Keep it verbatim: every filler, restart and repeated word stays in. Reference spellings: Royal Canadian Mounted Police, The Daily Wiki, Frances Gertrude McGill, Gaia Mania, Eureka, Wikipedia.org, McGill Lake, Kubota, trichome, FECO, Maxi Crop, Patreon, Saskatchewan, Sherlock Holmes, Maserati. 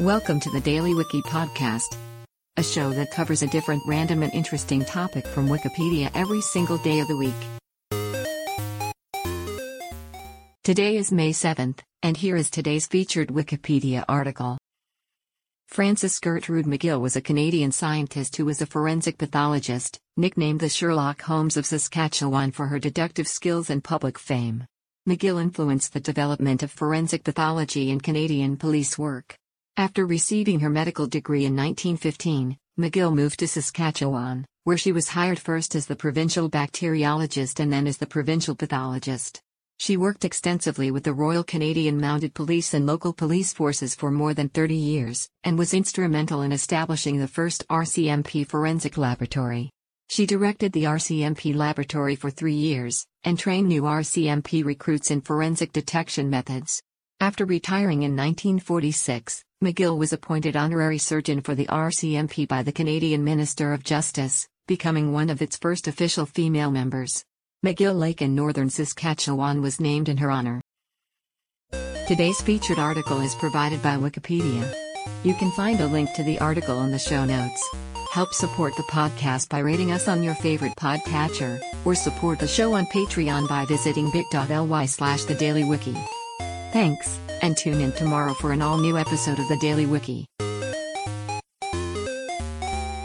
Welcome to the Daily Wiki podcast, a show that covers a different random and interesting topic from Wikipedia every single day of the week. Today is May seventh, and here is today's featured Wikipedia article. Frances Gertrude McGill was a Canadian scientist who was a forensic pathologist, nicknamed the Sherlock Holmes of Saskatchewan for her deductive skills and public fame. McGill influenced the development of forensic pathology in Canadian police work. After receiving her medical degree in nineteen fifteen, McGill moved to Saskatchewan, where she was hired first as the provincial bacteriologist and then as the provincial pathologist. She worked extensively with the Royal Canadian Mounted Police and local police forces for more than thirty years, and was instrumental in establishing the first R C M P forensic laboratory. She directed the R C M P laboratory for three years, and trained new R C M P recruits in forensic detection methods. After retiring in nineteen forty-six, McGill was appointed honorary surgeon for the R C M P by the Canadian Minister of Justice, becoming one of its first official female members. McGill Lake in northern Saskatchewan was named in her honor. Today's featured article is provided by Wikipedia. You can find a link to the article in the show notes. Help support the podcast by rating us on your favorite podcatcher, or support the show on Patreon by visiting bit.ly slash the Daily Wiki. Thanks, and tune in tomorrow for an all-new episode of the Daily Wiki.